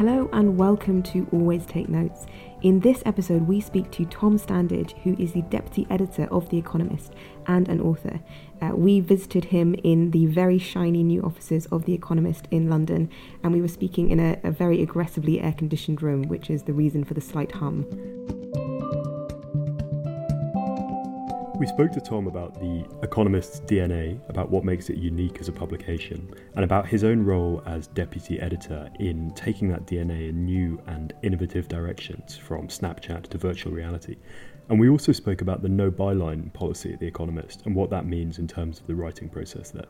Hello and welcome to Always Take Notes. In this episode, we speak to Tom Standage, who is the deputy editor of The Economist and an author. We visited him in the very shiny new offices of The Economist in London, and we were speaking in a very aggressively air-conditioned room, which is the reason for the slight hum. We spoke to Tom about The Economist's DNA, about what makes it unique as a publication, and about his own role as deputy editor in taking that DNA in new and innovative directions, from Snapchat to virtual reality. And we also spoke about the no byline policy at The Economist and what that means in terms of the writing process there.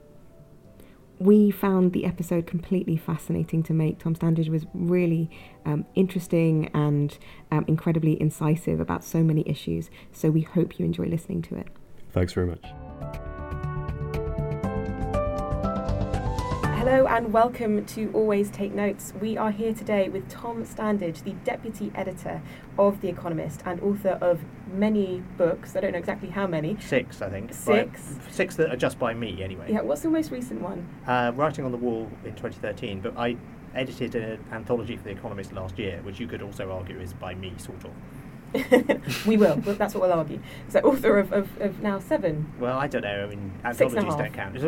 We found the episode completely fascinating to make. Tom Standage was really interesting and incredibly incisive about so many issues, so we hope you enjoy listening to it. Thanks very much. Hello and welcome to Always Take Notes. We are here today with Tom Standage, the deputy editor of The Economist and author of many books. I don't know exactly how many. Six, I think. Six that are just by me, anyway. Yeah, what's the most recent one? Writing on the Wall in 2013, but I edited an anthology for The Economist last year, which you could also argue is by me, sort of. We will. That's what we'll argue. So author of now seven. Well, I don't know. I mean, anthologies don't count.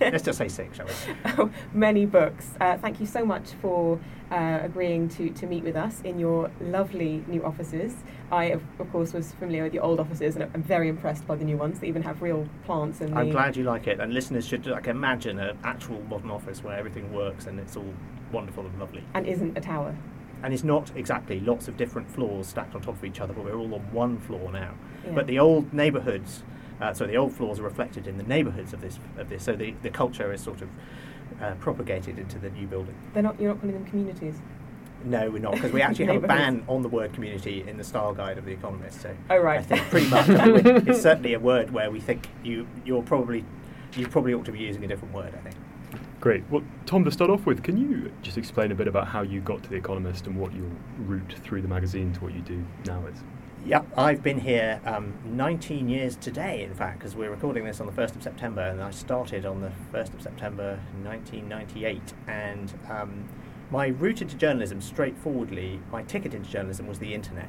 Let's just say six, shall we? Oh, many books. Thank you so much for agreeing to meet with us in your lovely new offices. I, of course, was familiar with your old offices, and I'm very impressed by the new ones. They even have real plants. And I'm glad you like it. And listeners should imagine an actual modern office where everything works and it's all wonderful and lovely. And isn't a tower. And it's not exactly lots of different floors stacked on top of each other, but we're all on one floor now. Yeah. But the old neighbourhoods, so the old floors are reflected in the neighbourhoods of this. So the culture is sort of propagated into the new building. You're not calling them communities? No, we're not, because we actually have a ban on the word community in the style guide of The Economist. So I think pretty much it's certainly a word where we think you probably ought to be using a different word, I think. Great. Well, Tom, to start off with, can you just explain a bit about how you got to The Economist and what your route through the magazine to what you do now is? Yeah, I've been here 19 years today, in fact, because we're recording this on the 1st of September, and I started on the 1st of September 1998. And my route into journalism, straightforwardly, my ticket into journalism was the internet.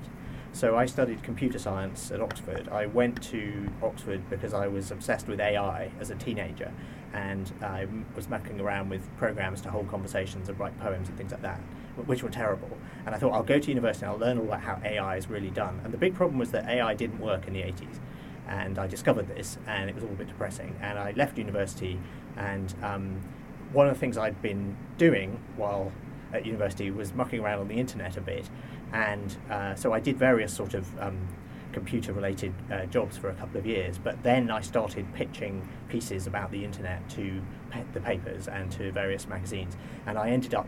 So I studied computer science at Oxford. I went to Oxford because I was obsessed with AI as a teenager. And I was mucking around with programs to hold conversations and write poems and things like that, which were terrible. And I thought, I'll go to university and I'll learn all about how AI is really done. And the big problem was that AI didn't work in the 80s. And I discovered this, and it was all a bit depressing. And I left university, and one of the things I'd been doing while at university was mucking around on the internet a bit. And so I did various sort of computer-related jobs for a couple of years, but then I started pitching pieces about the internet to the papers and to various magazines, and I ended up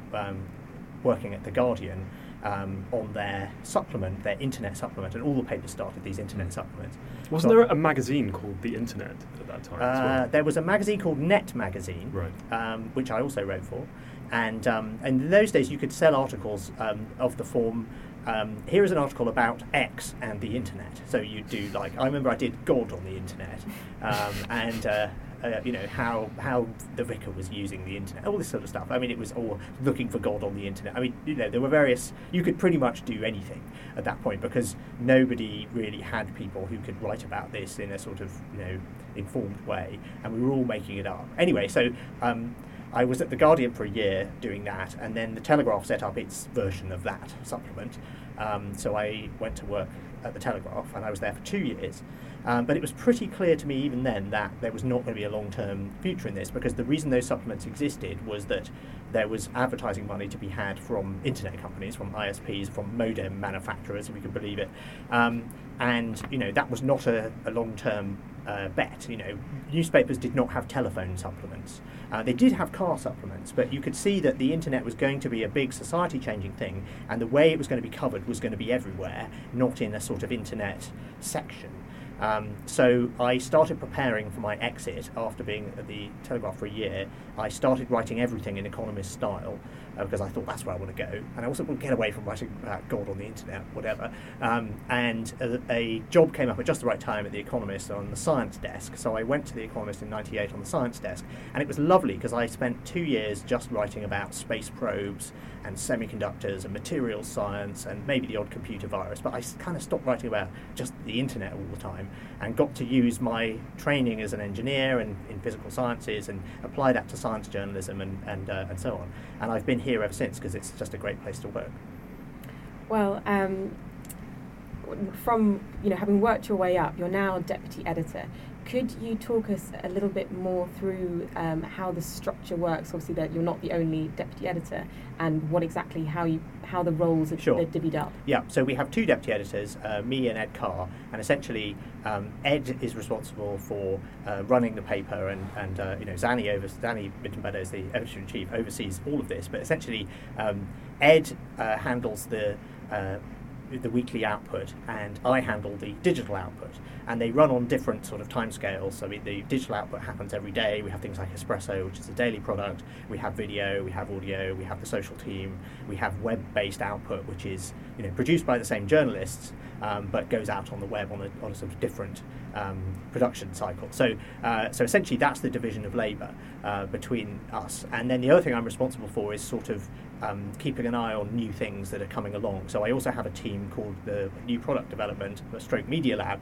working at The Guardian on their supplement, their internet supplement, and all the papers started these internet supplements. Wasn't there a magazine called The Internet at that time as well? There was a magazine called Net Magazine, right. Which I also wrote for, and in those days you could sell articles of the form, here is an article about X and the internet. So you do, like, I remember I did God on the internet, and how the vicar was using the internet, all this sort of stuff. I mean, it was all looking for God on the internet. I mean, there were various. You could pretty much do anything at that point because nobody really had people who could write about this in a sort of informed way, and we were all making it up anyway. So. I was at The Guardian for a year doing that, and then The Telegraph set up its version of that supplement. So I went to work at The Telegraph, and I was there for 2 years. But it was pretty clear to me even then that there was not going to be a long-term future in this, because the reason those supplements existed was that there was advertising money to be had from internet companies, from ISPs, from modem manufacturers, if you could believe it. And that was not a long-term bet. Newspapers did not have telephone supplements. They did have car supplements, but you could see that the internet was going to be a big society-changing thing, and the way it was going to be covered was going to be everywhere, not in a sort of internet section. So I started preparing for my exit after being at the Telegraph for a year. I started writing everything in Economist style because I thought that's where I want to go. And I also want to get away from writing about God on the internet, whatever. And a job came up at just the right time at The Economist on the science desk. So I went to The Economist in 98 on the science desk. And it was lovely because I spent 2 years just writing about space probes and semiconductors and materials science and maybe the odd computer virus. But I kind of stopped writing about just the internet all the time and got to use my training as an engineer and in physical sciences and apply that to science journalism and so on. And I've been here ever since because it's just a great place to work. Well, from having worked your way up, you're now deputy editor. Could you talk us a little bit more through how the structure works? Obviously, that you're not the only deputy editor, and what exactly how the roles are sure. divvied up. Yeah, so we have two deputy editors, me and Ed Carr, and essentially Ed is responsible for running the paper, and Zanny Mittenbeadows, the editor in chief, oversees all of this. But essentially, Ed handles the weekly output, and I handle the digital output, and they run on different sort of timescales. I mean, the digital output happens every day. We have things like Espresso, which is a daily product. We have video, we have audio, we have the social team, we have web-based output, which is produced by the same journalists, but goes out on the web on a sort of different production cycle. So essentially, that's the division of labour between us. And then the other thing I'm responsible for is sort of keeping an eye on new things that are coming along. So I also have a team called the New Product Development / Media Lab,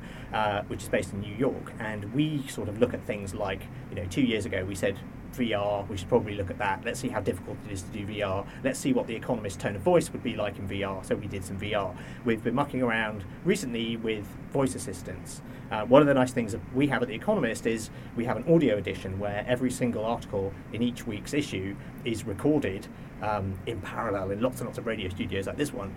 which is based in New York, and we sort of look at things like 2 years ago we said VR, we should probably look at that. Let's see how difficult it is to do VR. Let's see what the Economist's tone of voice would be like in VR. So we did some VR. We've been mucking around recently with voice assistants. One of the nice things that we have at The Economist is we have an audio edition where every single article in each week's issue is recorded in parallel in lots and lots of radio studios like this one,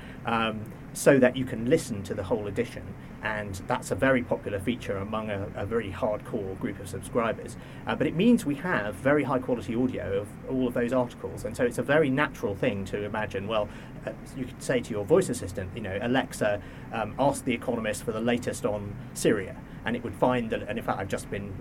so that you can listen to the whole edition. And that's a very popular feature among a very hardcore group of subscribers. But it means we have very high quality audio of all of those articles. And so it's a very natural thing to imagine, well, you could say to your voice assistant, Alexa, ask The Economist for the latest on Syria. And it would find that, and in fact I've just been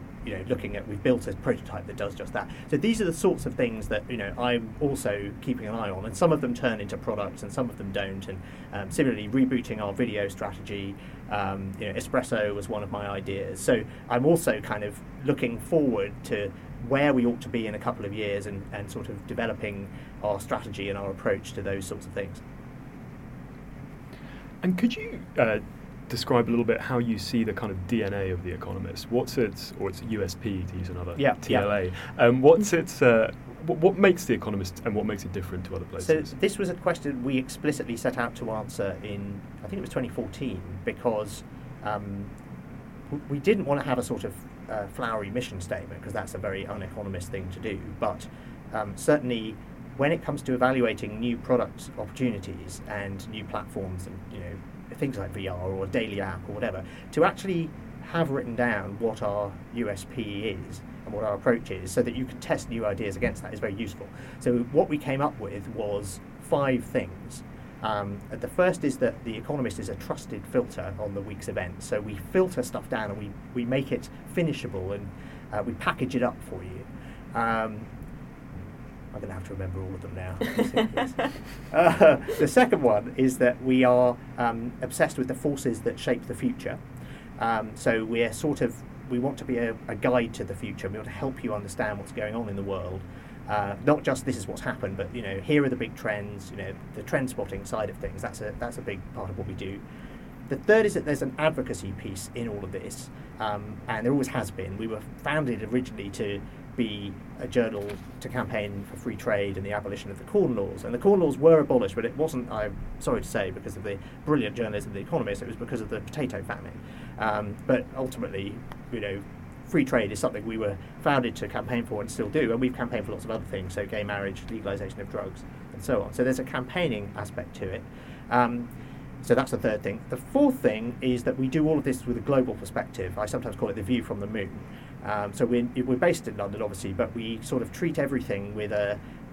looking at, we've built a prototype that does just that. So these are the sorts of things that I'm also keeping an eye on, and some of them turn into products and some of them don't. And similarly, rebooting our video strategy, Espresso was one of my ideas. So I'm also kind of looking forward to where we ought to be in a couple of years and sort of developing our strategy and our approach to those sorts of things. And could you describe a little bit how you see the kind of DNA of The Economist? What's its, or its USP, to use another TLA? Yeah. What's its, what makes The Economist, and what makes it different to other places? So this was a question we explicitly set out to answer in, I think it was 2014, because we didn't want to have a sort of flowery mission statement, because that's a very un-economist thing to do, but certainly when it comes to evaluating new product opportunities and new platforms and things like VR or a daily app or whatever, to actually have written down what our USP is and what our approach is so that you can test new ideas against that is very useful. So what we came up with was 5 things. The first is that The Economist is a trusted filter on the week's events. So we filter stuff down and we make it finishable, and we package it up for you. I'm going to have to remember all of them now. The second one is that we are obsessed with the forces that shape the future. So we're we want to be a guide to the future. We want to help you understand what's going on in the world. Not just this is what's happened, but here are the big trends. The trend spotting side of things. That's a big part of what we do. The third is that there's an advocacy piece in all of this, and there always has been. We were founded originally to be a journal to campaign for free trade and the abolition of the Corn Laws. And the Corn Laws were abolished, but it wasn't, I'm sorry to say, because of the brilliant journalism of The Economist, it was because of the potato famine. But ultimately, free trade is something we were founded to campaign for and still do, and we've campaigned for lots of other things, so gay marriage, legalisation of drugs, and so on. So there's a campaigning aspect to it. So that's the third thing. The fourth thing is that we do all of this with a global perspective. I sometimes call it the view from the moon. So we're based in London, obviously, but we sort of treat everything with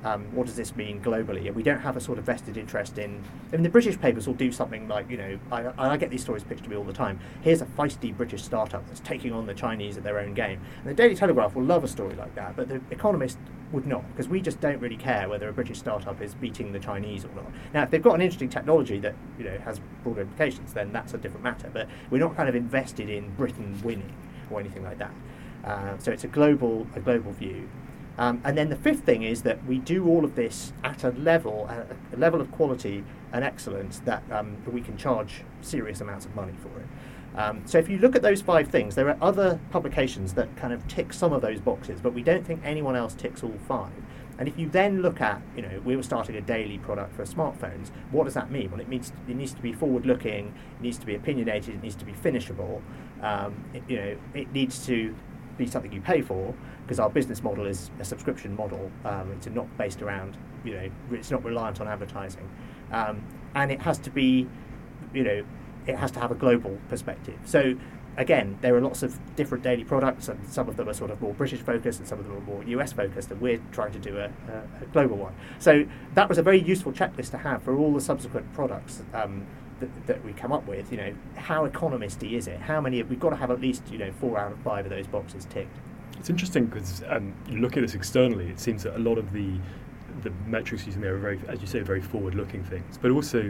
What does this mean globally? And we don't have a sort of vested interest in... I mean, the British papers will do something like, you know, I get these stories pitched to me all the time. Here's a feisty British startup that's taking on the Chinese at their own game. And the Daily Telegraph will love a story like that, but the Economist would not, because we just don't really care whether a British startup is beating the Chinese or not. Now, if they've got an interesting technology that, you know, has broader implications, then that's a different matter. But we're not kind of invested in Britain winning or anything like that. So it's a global view. And then the fifth thing is that we do all of this at a level of quality and excellence that we can charge serious amounts of money for it. So if you look at those five things, there are other publications that kind of tick some of those boxes, but we don't think anyone else ticks all five. And if you then look at, you know, we were starting a daily product for smartphones, what does that mean? Well, it means it needs to be forward-looking, it needs to be opinionated, it needs to be finishable, it needs to be something you pay for, because our business model is a subscription model. It's not based around, you know, it's not reliant on advertising, and it has to be, you know, it has to have a global perspective. So again, there are lots of different daily products, and some of them are sort of more British focused and some of them are more US focused, and we're trying to do a global one. So that was a very useful checklist to have for all the subsequent products that we come up with. You know, how economisty is it? How many? We've got to have at least, you know, 4 out of 5 of those boxes ticked. It's interesting because you look at this externally, it seems that a lot of the metrics using there are very, as you say, very forward-looking things. But also,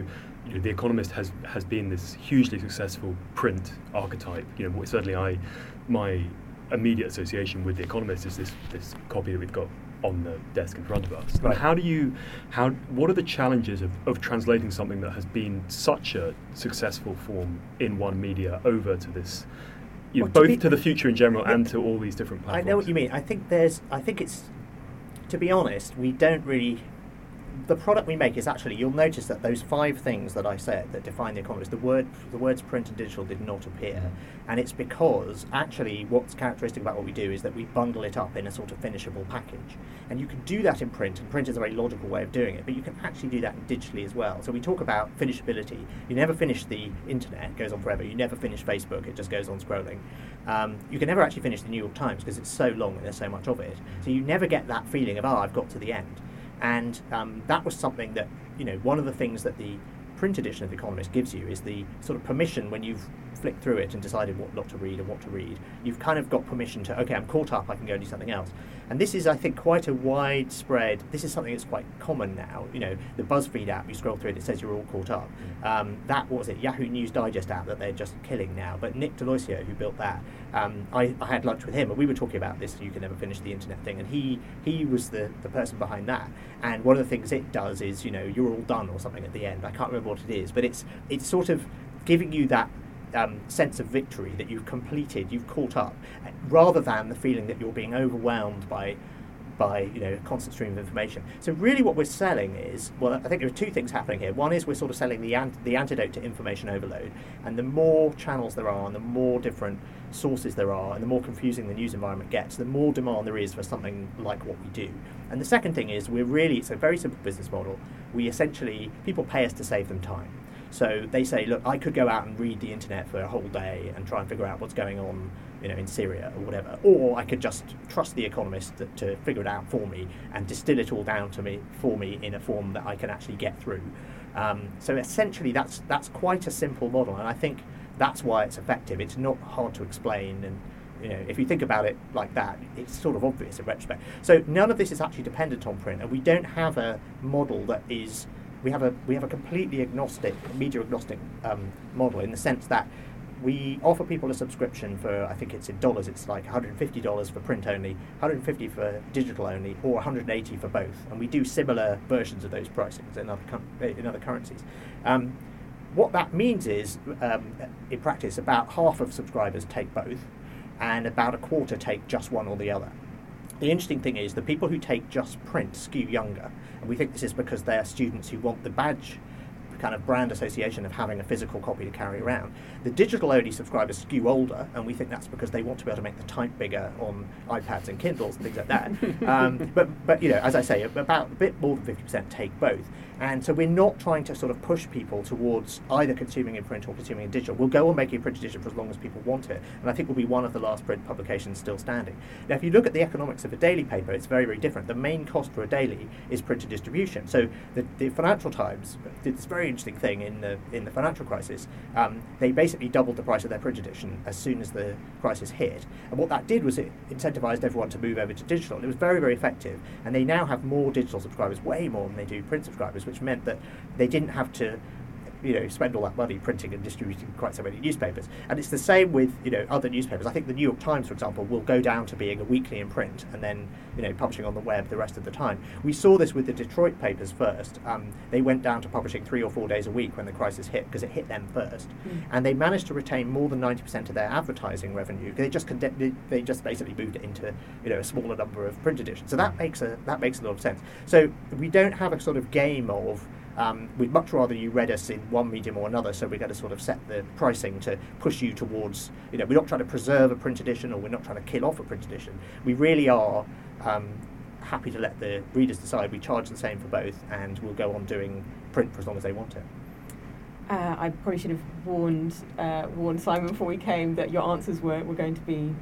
you know, The Economist has been this hugely successful print archetype. You know, certainly my immediate association with The Economist is this copy that we've got on the desk in front of us. Right. What are the challenges of translating something that has been such a successful form in one media over to this, to the future in general and to all these different platforms? I know what you mean. I think it's, to be honest, we don't really, the product we make is actually, you'll notice that those 5 things that I said that define The Economist, the words print and digital did not appear. Mm-hmm. And it's because actually what's characteristic about what we do is that we bundle it up in a sort of finishable package. And you can do that in print, and print is a very logical way of doing it, but you can actually do that digitally as well. So we talk about finishability. You never finish the internet, it goes on forever. You never finish Facebook, it just goes on scrolling. You can never actually finish the New York Times because it's so long and there's so much of it. So you never get that feeling of, I've got to the end. And that was something that, you know, one of the things that the print edition of The Economist gives you is the sort of permission when you've flicked through it and decided what not to read and what to read. You've kind of got permission to, okay, I'm caught up, I can go do something else. And this is, I think, quite a widespread, this is something that's quite common now. You know, the BuzzFeed app, you scroll through it, it says you're all caught up. Yahoo News Digest app that they're just killing now. But Nick DeLozier, who built that, I had lunch with him and we were talking about this, you can never finish the internet thing. And he was the person behind that. And one of the things it does is, you know, you're all done or something at the end. I can't remember what it is, but it's sort of giving you that sense of victory that you've completed, you've caught up, rather than the feeling that you're being overwhelmed by you know, a constant stream of information. So really what we're selling is, well, I think there are 2 things happening here. One is we're sort of selling the antidote to information overload, and the more channels there are and the more different sources there are and the more confusing the news environment gets, the more demand there is for something like what we do. And the second thing is it's a very simple business model. We essentially, people pay us to save them time. So they say, look, I could go out and read the internet for a whole day and try and figure out what's going on, you know, in Syria or whatever. Or I could just trust The Economist to figure it out for me and distill it all down for me in a form that I can actually get through. So essentially that's quite a simple model, and I think that's why it's effective. It's not hard to explain, and you know, if you think about it like that, it's sort of obvious in retrospect. So none of this is actually dependent on print, and we don't have a model that is... We have a completely agnostic, media-agnostic model, in the sense that we offer people a subscription for, I think it's in dollars, it's like $150 for print only, $150 for digital only, or $180 for both. And we do similar versions of those pricings in other currencies. What that means is, in practice, about half of subscribers take both, and about a quarter take just one or the other. The interesting thing is the people who take just print skew younger, and we think this is because they are students who want the badge kind of brand association of having a physical copy to carry around. The digital only subscribers skew older, and we think that's because they want to be able to make the type bigger on iPads and Kindles and things like that. But you know, as I say, about a bit more than 50% take both. And so we're not trying to sort of push people towards either consuming in print or consuming in digital. We'll go on making print and digital for as long as people want it. And I think we'll be one of the last print publications still standing. Now, if you look at the economics of a daily paper, it's very, very different. The main cost for a daily is print and distribution. So the Financial Times did this very interesting thing in the financial crisis. They basically doubled the price of their print edition as soon as the crisis hit. And what that did was it incentivized everyone to move over to digital. And it was very, very effective. And they now have more digital subscribers, way more than they do print subscribers, which meant that they didn't have to, you know, spend all that money printing and distributing quite so many newspapers. And it's the same with, you know, other newspapers. I think the New York Times, for example, will go down to being a weekly in print and then, you know, publishing on the web the rest of the time. We saw this with the Detroit papers first. They went down to publishing 3 or 4 days a week when the crisis hit, because it hit them first. Mm. And they managed to retain more than 90% of their advertising revenue. They just basically moved it into, you know, a smaller number of print editions. So that makes a lot of sense. So we don't have a sort of game of we'd much rather you read us in one medium or another, so we're going to sort of set the pricing to push you towards, you know, we're not trying to preserve a print edition, or we're not trying to kill off a print edition. We really are happy to let the readers decide. We charge the same for both, and we'll go on doing print for as long as they want it. I probably should have warned Simon before we came that your answers were going to be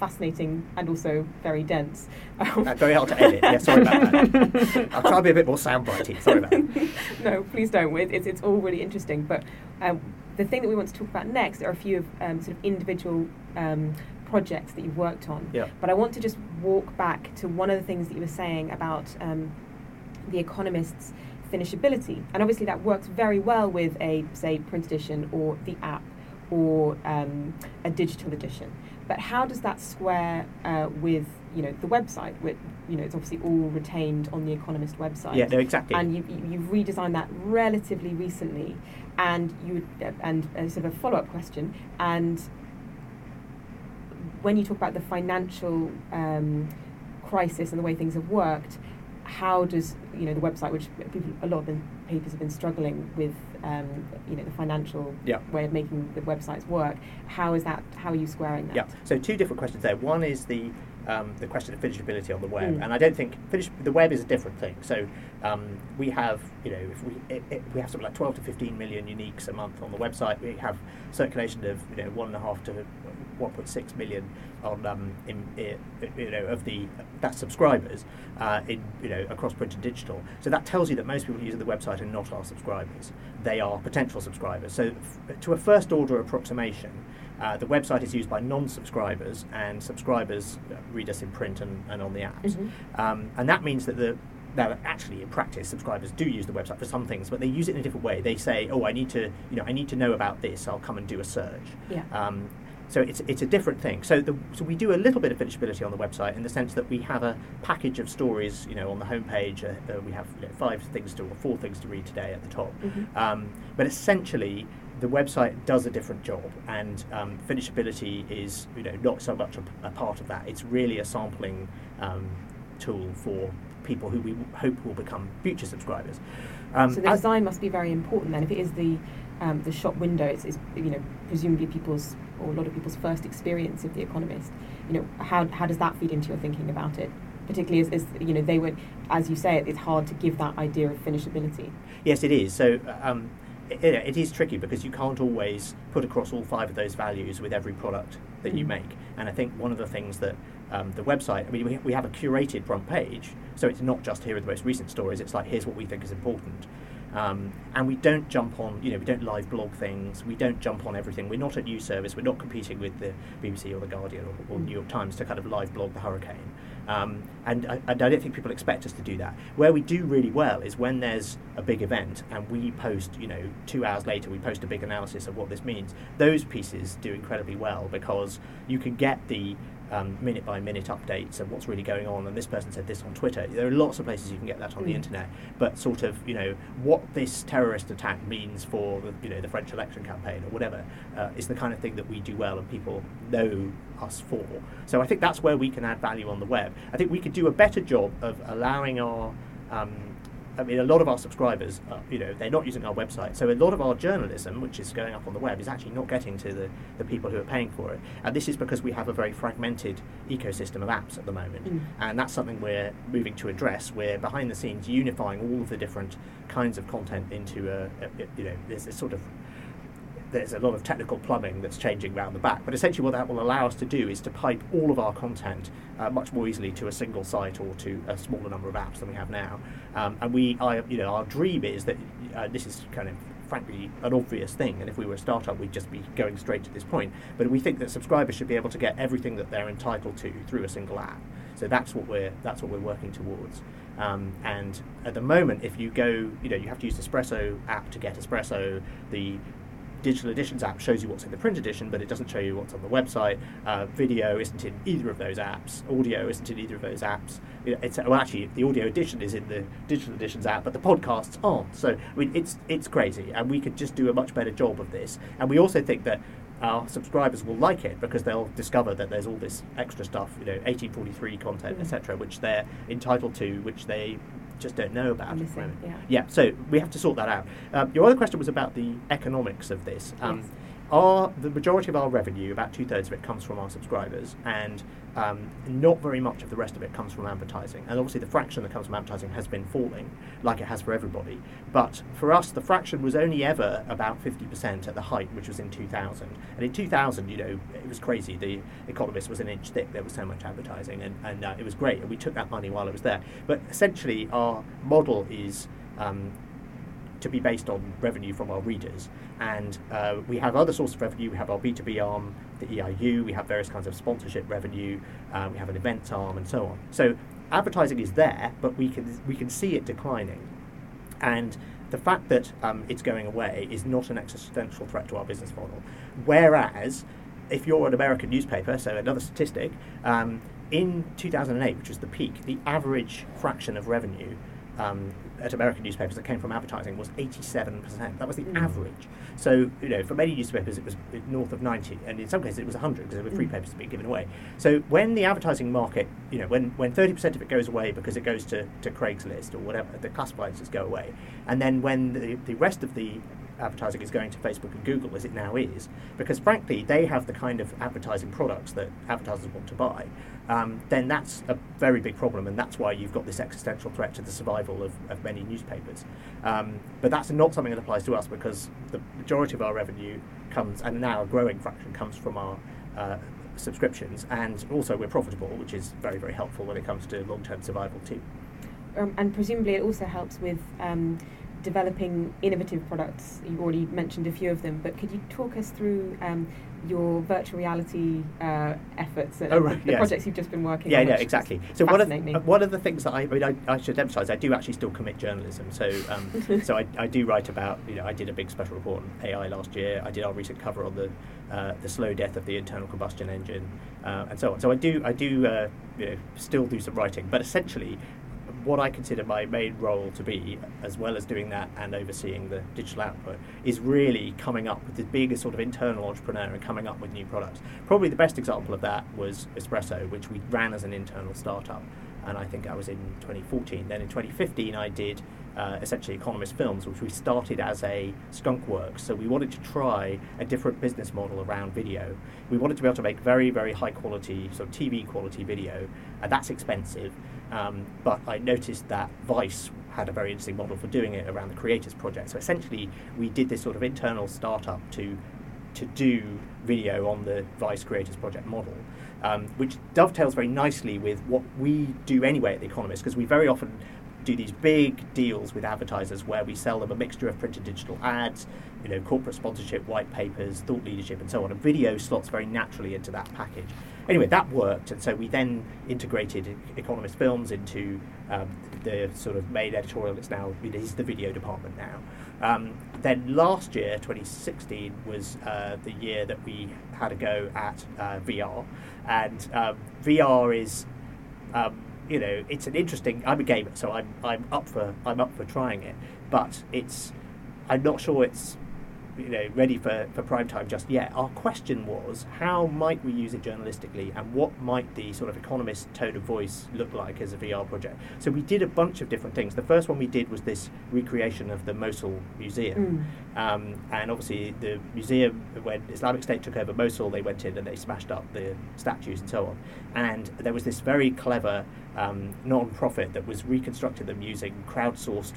fascinating and also very dense. Very hard to edit. Yeah, sorry about that. I'll try to be a bit more soundbitey. Sorry about that. No, please don't. It's all really interesting. But the thing that we want to talk about next are a few of sort of individual projects that you've worked on. Yeah. But I want to just walk back to one of the things that you were saying about The Economist's finishability, and obviously that works very well with a, say, print edition or the app or a digital edition. But how does that square with, you know, the website? With, you know, it's obviously all retained on the Economist website. Yeah, no, exactly. And you've redesigned that relatively recently, and sort of a follow-up question. And when you talk about the financial crisis and the way things have worked, how does, you know, the website, which papers have been struggling with, you know, the financial way of making the websites work, how are you squaring that? Yeah, so two different questions there. One is the question of finishability on the web, and I don't think the web is a different thing. So we have, you know, if we have something like 12 to 15 million uniques a month on the website. We have circulation of, you know, 1.5 to 1.6 million on you know, of the subscribers in, you know, across print and digital. So that tells you that most people using the website are not our subscribers. They are potential subscribers. So to a first order approximation, the website is used by non-subscribers, and subscribers read us in print and on the apps. Mm-hmm. And that means that actually, in practice, subscribers do use the website for some things, but they use it in a different way. They say, "Oh, I need to know about this. I'll come and do a search." Yeah. So it's a different thing. So we do a little bit of finishability on the website in the sense that we have a package of stories, you know, on the homepage. We have, you know, 4 things to read today at the top. Mm-hmm. But essentially, the website does a different job, and finishability is, you know, not so much a part of that. It's really a sampling tool for people who we hope will become future subscribers. So the design must be very important then. If it is the shop window, it's you know, presumably people's, or a lot of people's, first experience of The Economist. You know, how does that feed into your thinking about it? Particularly as you know, they would, as you say, it's hard to give that idea of finishability. Yes, it is. So it is tricky, because you can't always put across all 5 of those values with every product that you make. And I think one of the things that the website, I mean, we have a curated front page, so it's not just here are the most recent stories. It's like, here's what we think is important. And we don't jump on, you know, we don't live blog things, we don't jump on everything. We're not a news service, we're not competing with the BBC or the Guardian or New York Times to kind of live blog the hurricane. And I don't think people expect us to do that. Where we do really well is when there's a big event and we post, you know, 2 hours later, we post a big analysis of what this means. Those pieces do incredibly well, because you can get the minute by minute updates of what's really going on, and this person said this on Twitter. There are lots of places you can get that on the internet, but sort of, you know, what this terrorist attack means for the, you know, the French election campaign or whatever is the kind of thing that we do well and people know us for. So I think that's where we can add value on the web. I think we could do a better job of allowing our I mean, a lot of our subscribers, they're not using our website. So a lot of our journalism, which is going up on the web, is actually not getting to the people who are paying for it. And this is because we have a very fragmented ecosystem of apps at the moment. Mm. And that's something we're moving to address. We're behind the scenes unifying all of the different kinds of content into there's a lot of technical plumbing that's changing round the back. But essentially what that will allow us to do is to pipe all of our content much more easily to a single site or to a smaller number of apps than we have now. Our dream is that this is kind of, frankly, an obvious thing, and if we were a startup we'd just be going straight to this point. But we think that subscribers should be able to get everything that they're entitled to through a single app. So that's what we're working towards. And at the moment, if you go, you have to use the Espresso app to get Espresso. The Digital Editions app shows you what's in the print edition, but it doesn't show you what's on the website. Video isn't in either of those apps. Audio isn't in either of those apps. Actually, the audio edition is in the Digital Editions app, but the podcasts aren't. So, I mean, it's crazy, and we could just do a much better job of this. And we also think that our subscribers will like it because they'll discover that there's all this extra stuff, 1843 content, etc., which they're entitled to, which they just don't know about at the moment. Yeah, so we have to sort that out. Your other question was about the economics of this. Yes. The majority of our revenue, about 2/3 of it, comes from our subscribers, and not very much of the rest of it comes from advertising. And obviously the fraction that comes from advertising has been falling, like it has for everybody. But for us, the fraction was only ever about 50% at the height, which was in 2000. And in 2000, it was crazy. The Economist was an inch thick. There was so much advertising, and it was great. And we took that money while it was there. But essentially our model is to be based on revenue from our readers. And we have other sources of revenue. We have our B2B arm, the EIU, we have various kinds of sponsorship revenue, we have an events arm, and so on. So advertising is there, but we can see it declining. And the fact that it's going away is not an existential threat to our business model. Whereas, if you're an American newspaper, so another statistic, in 2008, which was the peak, the average fraction of revenue at American newspapers that came from advertising was 87%. That was the average. So, for many newspapers it was north of 90, and in some cases it was 100 because there were free papers being given away. So when the advertising market, when 30% of it goes away because it goes to Craigslist or whatever, the classifieds just go away, and then when the rest of the advertising is going to Facebook and Google, as it now is, because frankly they have the kind of advertising products that advertisers want to buy, then that's a very big problem, and that's why you've got this existential threat to the survival of many newspapers. But that's not something that applies to us, because the majority of our revenue comes, and now a growing fraction comes from our subscriptions, and also we're profitable, which is very, very helpful when it comes to long-term survival too. And presumably it also helps with developing innovative products. You've already mentioned a few of them, but could you talk us through your virtual reality efforts and the projects you've just been working on? Yeah, exactly. So one of the things that I should emphasise, I do actually still commit journalism. So I do write about, I did a big special report on AI last year. I did our recent cover on the slow death of the internal combustion engine, and so on. So I do still do some writing, but essentially what I consider my main role to be, as well as doing that and overseeing the digital output, is really coming up with being a sort of internal entrepreneur and coming up with new products. Probably the best example of that was Espresso, which we ran as an internal startup, and I think I was in 2014. Then in 2015 I did essentially Economist Films, which we started as a skunk works. So we wanted to try a different business model around video. We wanted to be able to make very, very high quality, sort of TV quality video, and that's expensive. But I noticed that Vice had a very interesting model for doing it around the Creators Project. So essentially we did this sort of internal startup to do video on the Vice Creators Project model, which dovetails very nicely with what we do anyway at The Economist, because we very often do these big deals with advertisers where we sell them a mixture of print and digital ads, corporate sponsorship, white papers, thought leadership, and so on. And video slots very naturally into that package. Anyway, that worked, and so we then integrated Economist Films into the sort of main editorial. It's now, he's the video department now. Then last year, 2016, was the year that we had a go at VR, and VR is. It's an interesting. I'm a gamer, so I'm up for trying it. But I'm not sure it's ready for prime time just yet. Our question was, how might we use it journalistically, and what might the sort of Economist tone of voice look like as a VR project? So we did a bunch of different things. The first one we did was this recreation of the Mosul Museum. And obviously the museum, when Islamic State took over Mosul, they went in and they smashed up the statues and so on. And there was this very clever non-profit that was reconstructing them using crowdsourced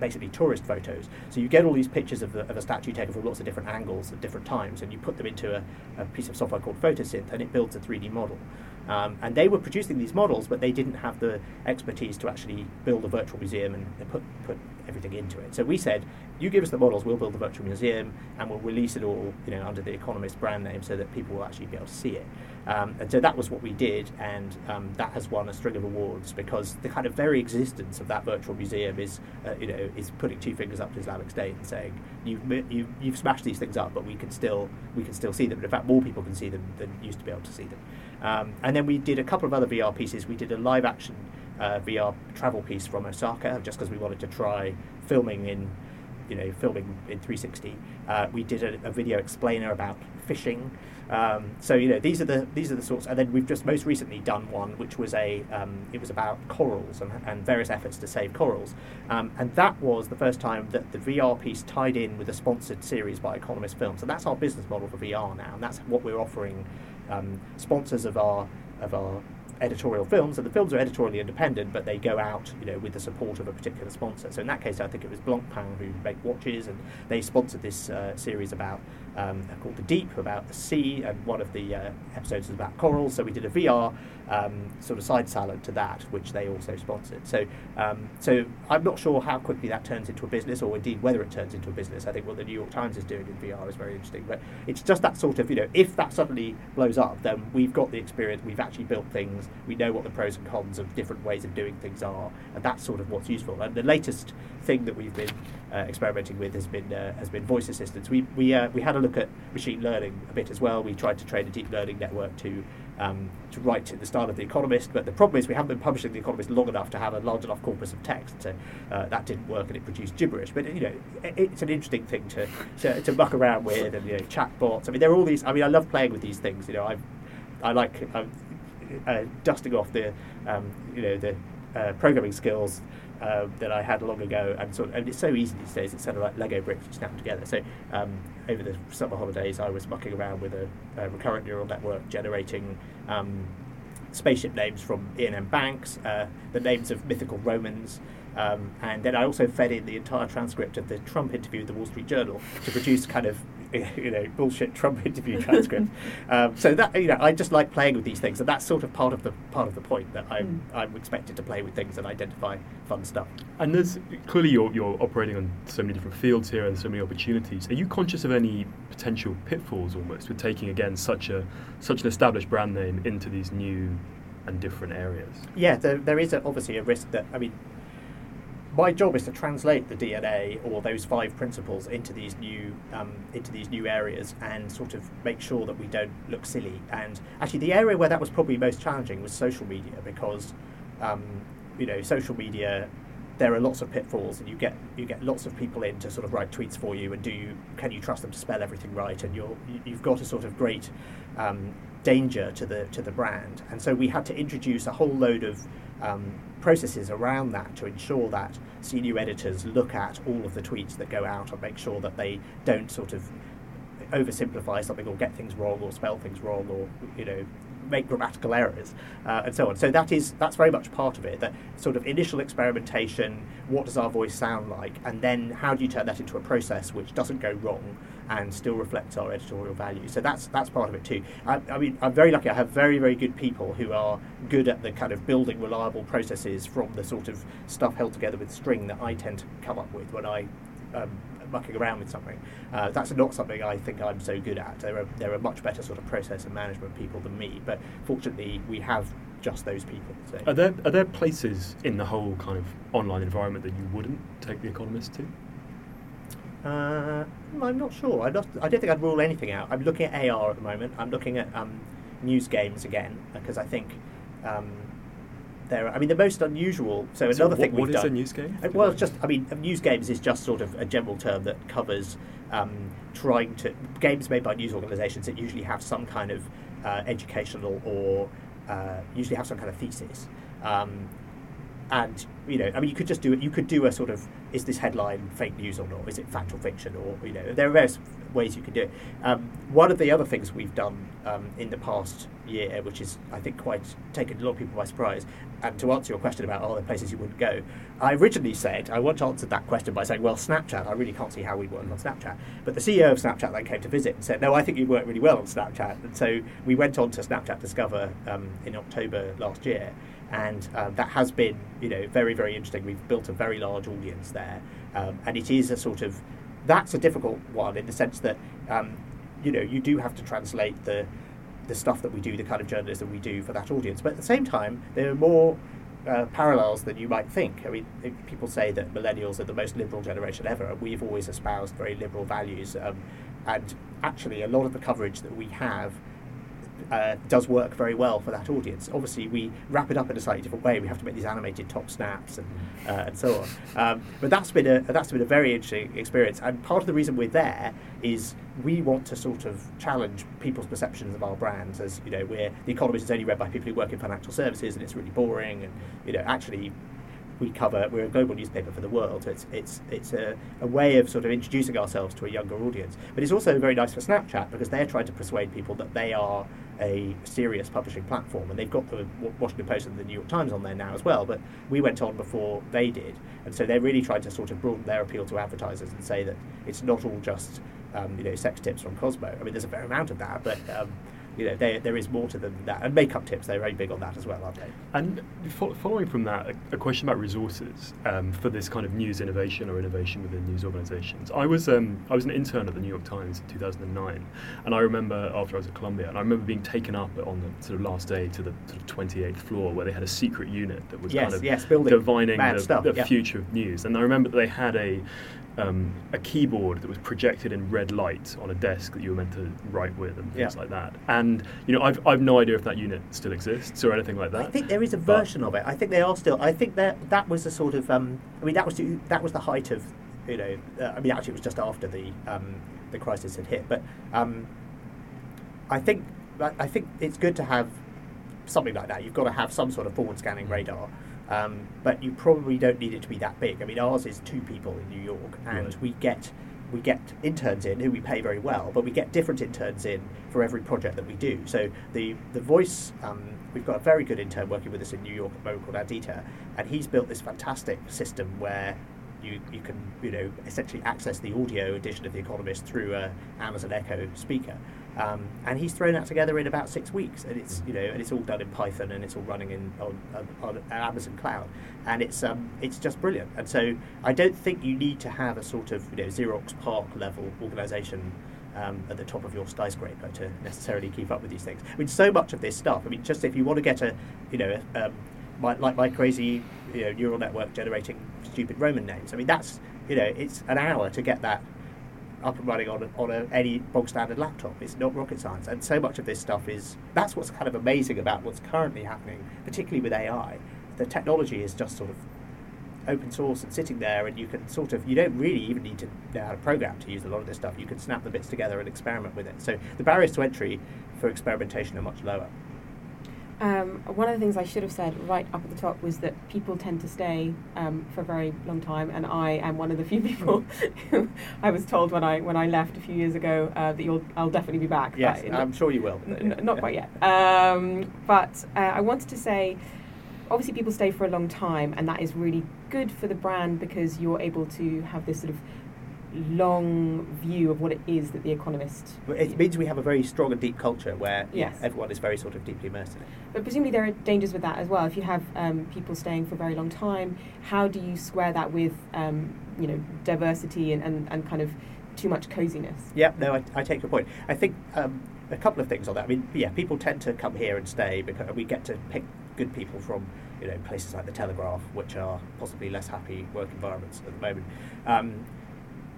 basically tourist photos. So you get all these pictures of a statue taken from lots of different angles at different times, and you put them into a piece of software called Photosynth, and it builds a 3D model. And they were producing these models, but they didn't have the expertise to actually build a virtual museum and put everything into it. So we said, you give us the models, we'll build the virtual museum, and we'll release it all, you know, under the Economist brand name so that people will actually be able to see it. And so that was what we did, and that has won a string of awards, because the kind of very existence of that virtual museum is putting two fingers up to Islamic State and saying, you've smashed these things up, but we can still see them. And in fact, more people can see them than used to be able to see them. And then we did a couple of other VR pieces. We did a live action VR travel piece from Osaka, just because we wanted to try filming in 360. We did a video explainer about fishing. So these are the sorts. And then we've just most recently done one, which was it was about corals and various efforts to save corals. And that was the first time that the VR piece tied in with a sponsored series by Economist Films. So that's our business model for VR now, and that's what we're offering sponsors of our editorial films, and the films are editorially independent, but they go out, with the support of a particular sponsor. So in that case, I think it was Blancpain who make watches, and they sponsored this series about called The Deep, about the sea, and one of the episodes is about corals. So we did a VR sort of side salad to that, which they also sponsored. So I'm not sure how quickly that turns into a business, or indeed whether it turns into a business. I think what the New York Times is doing in VR is very interesting, but it's just that sort of, if that suddenly blows up, then we've got the experience, we've actually built things. We know what the pros and cons of different ways of doing things are, and that's sort of what's useful. And the latest thing that we've been experimenting with has been voice assistants. We had a look at machine learning a bit as well. We tried to train a deep learning network to write at the style of The Economist, but the problem is we haven't been publishing The Economist long enough to have a large enough corpus of text, so that didn't work, and it produced gibberish. But it's an interesting thing to muck around with, and chatbots. I mean, there are all these. I mean, I love playing with these things. I like dusting off the programming skills that I had long ago, and it's so easy these days. It's sort of like Lego bricks you snap together. So over the summer holidays, I was mucking around with a recurrent neural network generating spaceship names from Ian M. Banks, the names of mythical Romans. And then I also fed in the entire transcript of the Trump interview with the Wall Street Journal to produce kind of, bullshit Trump interview transcript. So that, I just like playing with these things, and that's sort of part of the point that I'm expected to play with things and identify fun stuff. And there's clearly you're operating on so many different fields here and so many opportunities. Are you conscious of any potential pitfalls almost with taking again such an established brand name into these new and different areas? Yeah, there is obviously a risk that my job is to translate the DNA or those five principles into these new areas and sort of make sure that we don't look silly. And actually, the area where that was probably most challenging was social media, because social media, there are lots of pitfalls, and you get lots of people in to sort of write tweets for you, and can you trust them to spell everything right? And you've got a sort of great danger to the brand, and so we had to introduce a whole load of processes around that to ensure that senior editors look at all of the tweets that go out and make sure that they don't sort of oversimplify something or get things wrong or spell things wrong or make grammatical errors and so on. So that's very much part of it, that sort of initial experimentation, what does our voice sound like, and then how do you turn that into a process which doesn't go wrong and still reflects our editorial values. So that's part of it too. I mean, I'm very lucky. I have very, very good people who are good at the kind of building reliable processes from the sort of stuff held together with string that I tend to come up with when I mucking around with something. That's not something I think I'm so good at. There are much better sort of process and management people than me, but fortunately we have just those people. So. Are there places in the whole kind of online environment that you wouldn't take The Economist to? I'm not sure. I don't think I'd rule anything out. I'm looking at AR at the moment. I'm looking at news games again, because I think there. I mean, the most unusual. So another thing we've done. What is a news game? Well, it's just. I mean, news games is just sort of a general term that covers trying to games made by news organisations that usually have some kind of educational or usually have some kind of thesis. And you know, I mean, you could just do it. You could do a sort of: is this headline fake news or not? Is it fact or fiction? Or you know, there are various ways you can do it. One of the other things we've done in the past year, which is I think quite taken a lot of people by surprise, and to answer your question about are there places you wouldn't go, I originally said I once answered that question by saying, well, Snapchat. I really can't see how we'd work on Snapchat. But the CEO of Snapchat then came to visit and said, no, I think you'd work really well on Snapchat. And so we went on to Snapchat Discover in October last year. And that has been, you know, very, very interesting. We've built a very large audience there. And it is a sort of, that's a difficult one in the sense that, you know, you do have to translate the stuff that we do, the kind of journalism we do for that audience. But at the same time, there are more parallels than you might think. I mean, people say that millennials are the most liberal generation ever. And we've always espoused very liberal values. And actually, a lot of the coverage that we have does work very well for that audience. Obviously, we wrap it up in a slightly different way. We have to make these animated top snaps and so on. But that's been a very interesting experience. And part of the reason we're there is we want to sort of challenge people's perceptions of our brands. As you know, we're The Economist is only read by people who work in financial services, and it's really boring. And you know, actually, we're a global newspaper for the world. So it's a way of sort of introducing ourselves to a younger audience. But it's also very nice for Snapchat because they're trying to persuade people that they are a serious publishing platform, and they've got the Washington Post and the New York Times on there now as well, but we went on before they did, and so they're really trying to sort of broaden their appeal to advertisers and say that it's not all just you know, sex tips from Cosmo. I mean, there's a fair amount of that, but you know, there is more to them than that, and makeup tips, they're very big on that as well, aren't they? And following from that, a question about resources for this kind of news innovation or innovation within news organisations. I was an intern at the New York Times in 2009, and I remember after I was at Columbia, and I remember being taken up on the sort of last day to the sort of 28th floor where they had a secret unit that was divining the future of news. And I remember that they had a keyboard that was projected in red light on a desk that you were meant to write with and things like that. And you know, I've no idea if that unit still exists or anything like that. I think there is a version of it. I think they are still. I think that was a sort of. I mean, that was the height of, you know. I mean, actually, it was just after the crisis had hit. But I think it's good to have something like that. You've got to have some sort of forward scanning radar. But you probably don't need it to be that big. I mean, ours is 2 people in New York, and we get interns in who we pay very well, but we get different interns in for every project that we do. So the Voice, we've got a very good intern working with us in New York at the moment called Aditya, and he's built this fantastic system where you can, you know, essentially access the audio edition of The Economist through an Amazon Echo speaker. And he's thrown that together in about 6 weeks, and it's, you know, and it's all done in Python, and it's all running on Amazon Cloud, and it's just brilliant. And so I don't think you need to have a sort of, you know, Xerox Park level organisation at the top of your skyscraper to necessarily keep up with these things. I mean, so much of this stuff. I mean, just if you want to get a, you know, my crazy, you know, neural network generating stupid Roman names. I mean, that's, you know, it's an hour to get that up and running on any bog standard laptop. It's not rocket science, and so much of this stuff is. That's what's kind of amazing about what's currently happening, particularly with AI. The technology is just sort of open source and sitting there, and you can sort of, you don't really even need to know how to program to use a lot of this stuff. You can snap the bits together and experiment with it. So the barriers to entry for experimentation are much lower. One of the things I should have said right up at the top was that people tend to stay for a very long time, and I am one of the few people who I was told when I left a few years ago that I'll definitely be back. Yes, I'm sure you will. Not quite yet. But I wanted to say, obviously people stay for a long time, and that is really good for the brand because you're able to have this sort of long view of what it is that The Economist... It means we have a very strong and deep culture where everyone is very sort of deeply immersed in it. But presumably there are dangers with that as well. If you have people staying for a very long time, how do you square that with you know, diversity and kind of too much coziness? Yeah, no, I take your point. I think a couple of things on that. I mean, yeah, people tend to come here and stay because we get to pick good people from, you know, places like The Telegraph, which are possibly less happy work environments at the moment.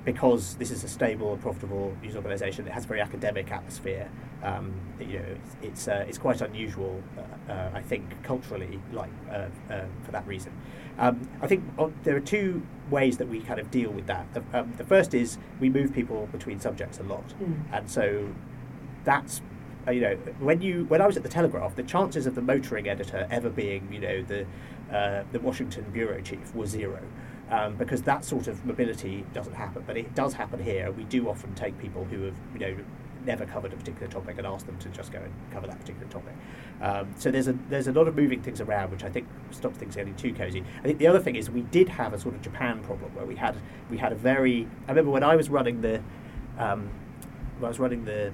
because this is a stable and profitable news organisation, it has a very academic atmosphere. It's quite unusual, I think, culturally, for that reason. I think there are two ways that we kind of deal with that. The first is we move people between subjects a lot, and so that's when I was at the Telegraph, the chances of the motoring editor ever being the Washington bureau chief was zero. Because that sort of mobility doesn't happen, but it does happen here. We do often take people who have, never covered a particular topic and ask them to just go and cover that particular topic. So there's a lot of moving things around, which I think stops things getting too cosy. I think the other thing is we did have a sort of Japan problem where we had a very. I remember when I was running the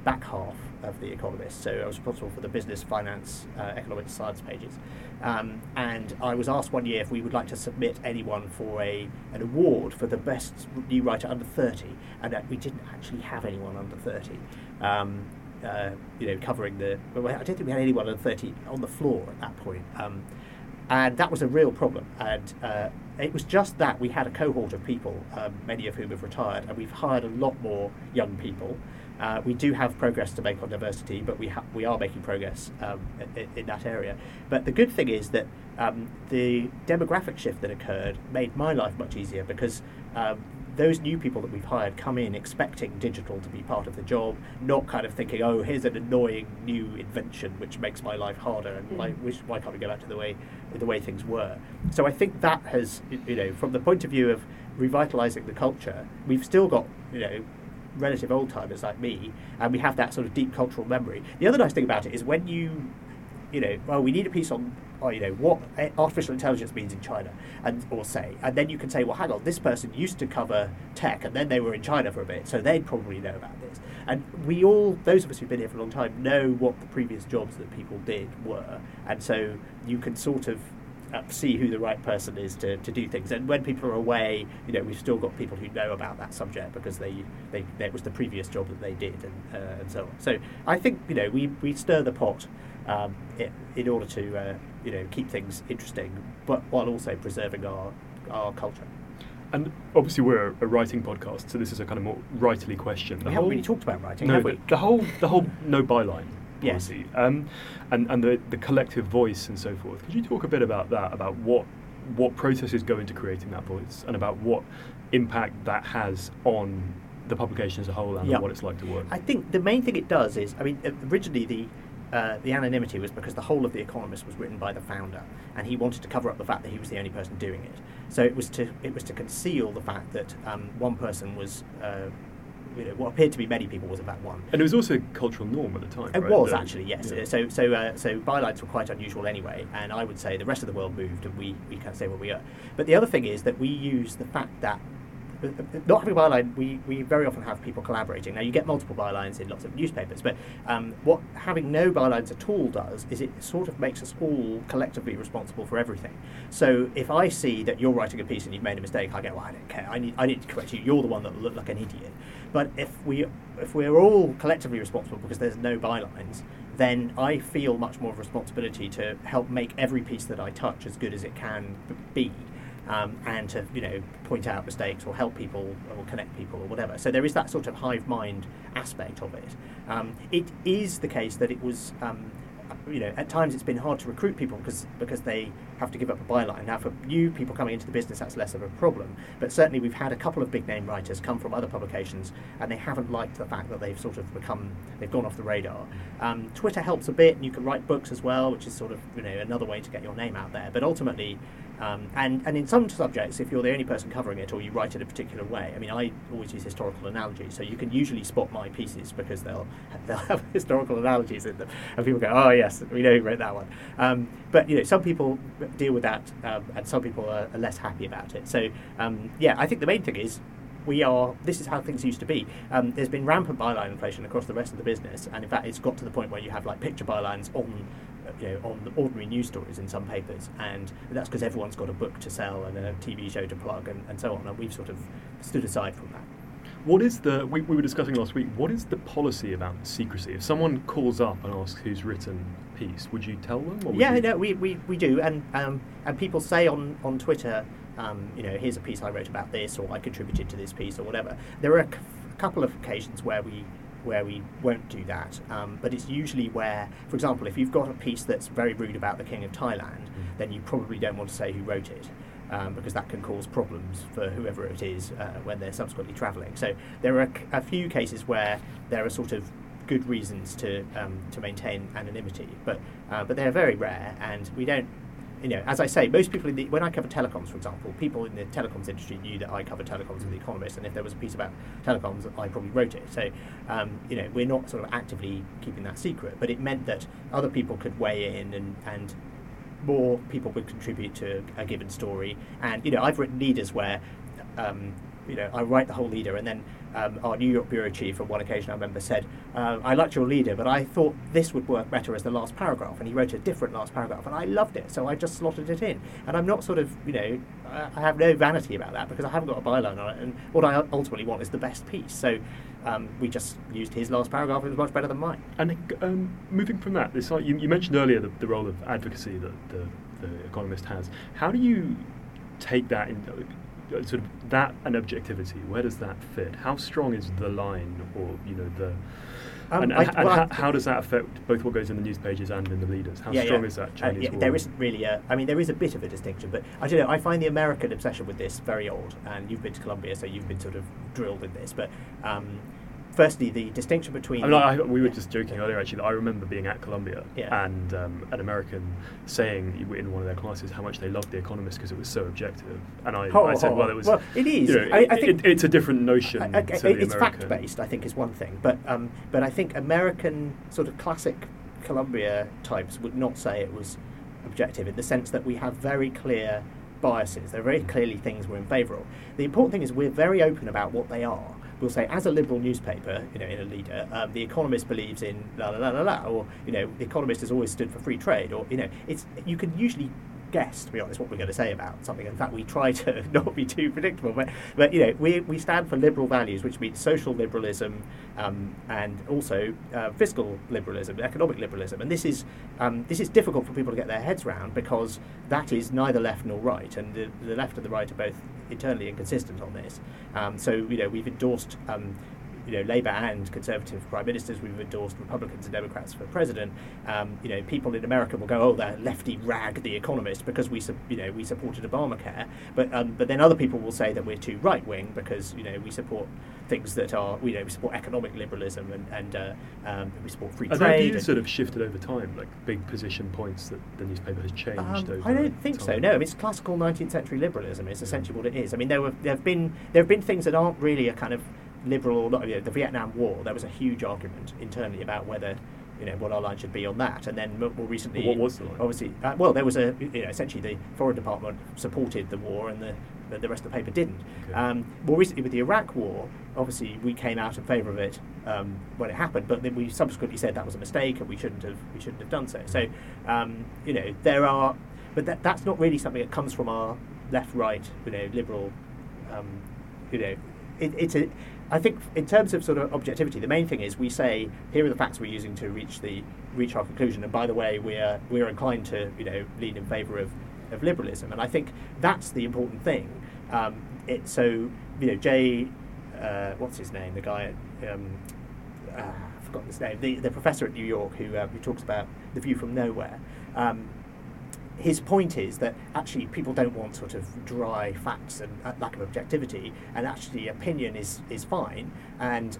back half of The Economist, so I was responsible for the business, finance, economics, science pages. And I was asked one year if we would like to submit anyone for an award for the best new writer under 30, and that we didn't actually have anyone under 30. Covering I don't think we had anyone under 30 on the floor at that point. And that was a real problem. And it was just that we had a cohort of people, many of whom have retired, and we've hired a lot more young people. We do have progress to make on diversity, but we are making progress in that area. But the good thing is that the demographic shift that occurred made my life much easier because those new people that we've hired come in expecting digital to be part of the job, not kind of thinking, oh, here's an annoying new invention which makes my life harder and why can't we go back to the way things were. So I think that has, from the point of view of revitalising the culture, we've still got, relative old timers like me, and we have that sort of deep cultural memory. The other nice thing about it is when we need a piece on, what artificial intelligence means in China, and then you can say, well, hang on, this person used to cover tech, and then they were in China for a bit, so they'd probably know about this. And those of us who've been here for a long time, know what the previous jobs that people did were, and so you can sort of see who the right person is to do things. And when people are away, we've still got people who know about that subject because they that was the previous job that they did, and so on. So I think we stir the pot in order to keep things interesting, but while also preserving our culture. And obviously we're a writing podcast, so this is a kind of more writerly question. We haven't really talked about writing, have we? The whole no byline. Yes. And the collective voice and so forth. Could you talk a bit about that, about what processes go into creating that voice and about what impact that has on the publication as a whole and what it's like to work? I think the main thing it does is, originally the anonymity was because the whole of The Economist was written by the founder, and he wanted to cover up the fact that he was the only person doing it. So it was to conceal the fact that one person was... what appeared to be many people was about one. And it was also a cultural norm at the time, right? It was, actually, yes. Yeah. So bylines were quite unusual anyway, and I would say the rest of the world moved and we can't say where we are. But the other thing is that we use the fact that not having a byline, we very often have people collaborating. Now, you get multiple bylines in lots of newspapers, but what having no bylines at all does is it sort of makes us all collectively responsible for everything. So if I see that you're writing a piece and you've made a mistake, I go, well, I don't care. I need to correct you. You're the one that looked like an idiot. But if we're all collectively responsible because there's no bylines, then I feel much more of a responsibility to help make every piece that I touch as good as it can be. And to point out mistakes or help people or connect people or whatever. So there is that sort of hive mind aspect of it. It is the case that it was at times it's been hard to recruit people because they have to give up a byline. Now, for new people coming into the business, that's less of a problem. But certainly we've had a couple of big name writers come from other publications and they haven't liked the fact that they've sort of they've gone off the radar. Twitter helps a bit, and you can write books as well, which is sort of another way to get your name out there. But ultimately, and in some subjects, if you're the only person covering it or you write it a particular way, I always use historical analogies, so you can usually spot my pieces because they'll have historical analogies in them, and people go, oh yes, we know who wrote that one. But some people deal with that, and some people are less happy about it. So I think the main thing is this is how things used to be. There's been rampant byline inflation across the rest of the business, and in fact, it's got to the point where you have like picture bylines on the ordinary news stories in some papers, and that's because everyone's got a book to sell and a TV show to plug and so on, and we've sort of stood aside from that. What is we were discussing last week, what is the policy about secrecy? If someone calls up and asks who's written a piece, would you tell them? Or would you... we do, and people say on Twitter, here's a piece I wrote about this, or I contributed to this piece, or whatever. There are a couple of occasions where we won't do that, but it's usually where, for example, if you've got a piece that's very rude about the King of Thailand, then you probably don't want to say who wrote it, because that can cause problems for whoever it is when they're subsequently travelling. So there are a few cases where there are sort of good reasons to maintain anonymity, but they're very rare, and we don't. As I say, most people when I cover telecoms, for example, people in the telecoms industry knew that I covered telecoms with The Economist, and if there was a piece about telecoms, I probably wrote it. So, we're not sort of actively keeping that secret, but it meant that other people could weigh in, and more people would contribute to a given story. And, I've written leaders where, I write the whole leader, and then our New York bureau chief on one occasion, I remember, said, I liked your leader, but I thought this would work better as the last paragraph, and he wrote a different last paragraph, and I loved it, so I just slotted it in. And I'm not I have no vanity about that, because I haven't got a byline on it, and what I ultimately want is the best piece. So we just used his last paragraph, it was much better than mine. And moving from that, this, you mentioned earlier the role of advocacy that the Economist has. How do you take that into sort of that and objectivity? Where does that fit? How strong is the line, or how does that affect both what goes in the news pages and in the leaders? How strong is that Chinese war? There isn't really there is a bit of a distinction, but I don't know. I find the American obsession with this very old. And you've been to Colombia, so you've been sort of drilled in this. But firstly, the distinction between we were just joking earlier. Actually, I remember being at Columbia and an American saying in one of their classes how much they loved The Economist because it was so objective. And I said, well, it was. Well, it is. I think it's a different notion. To the it's fact based, I think, is one thing. But I think American sort of classic Columbia types would not say it was objective, in the sense that we have very clear biases. There are very clearly things we're in favour of. The important thing is we're very open about what they are. We'll say, as a liberal newspaper, in a leader, The Economist believes in la la la la la, or The Economist has always stood for free trade, or you can usually guess, to be honest, what we're going to say about something. In fact, we try to not be too predictable, but we stand for liberal values, which means social liberalism and also fiscal liberalism, economic liberalism, and this is difficult for people to get their heads around, because that is neither left nor right, and the left and the right are both internally inconsistent on this. So we've endorsed Labour and Conservative prime ministers. We've endorsed Republicans and Democrats for president. People in America will go, "Oh, that lefty rag, The Economist," because we supported Obamacare. But then other people will say that we're too right wing because we support things that are we support economic liberalism and we support free trade. Are these sort of shifted over time, like big position points that the newspaper has changed? I don't think so. No, it's classical 19th century liberalism. It's essentially what it is. I mean, there have been things that aren't really a kind of liberal or not. The Vietnam War, there was a huge argument internally about whether what our line should be on that, and then more recently, what was the line? Obviously, there was a essentially the Foreign Department supported the war, and the rest of the paper didn't. Okay. More recently, with the Iraq War, obviously we came out in favour of it when it happened, but then we subsequently said that was a mistake and we shouldn't have done so. So that's not really something that comes from our left-right liberal I think in terms of sort of objectivity, the main thing is we say, here are the facts we're using to reach our conclusion, and by the way, we are inclined to lean in favour of liberalism, and I think that's the important thing. Jay, what's his name? The guy at I forgot his name. The professor at New York who talks about The View from Nowhere. His point is that actually people don't want sort of dry facts and lack of objectivity, and actually opinion is fine, and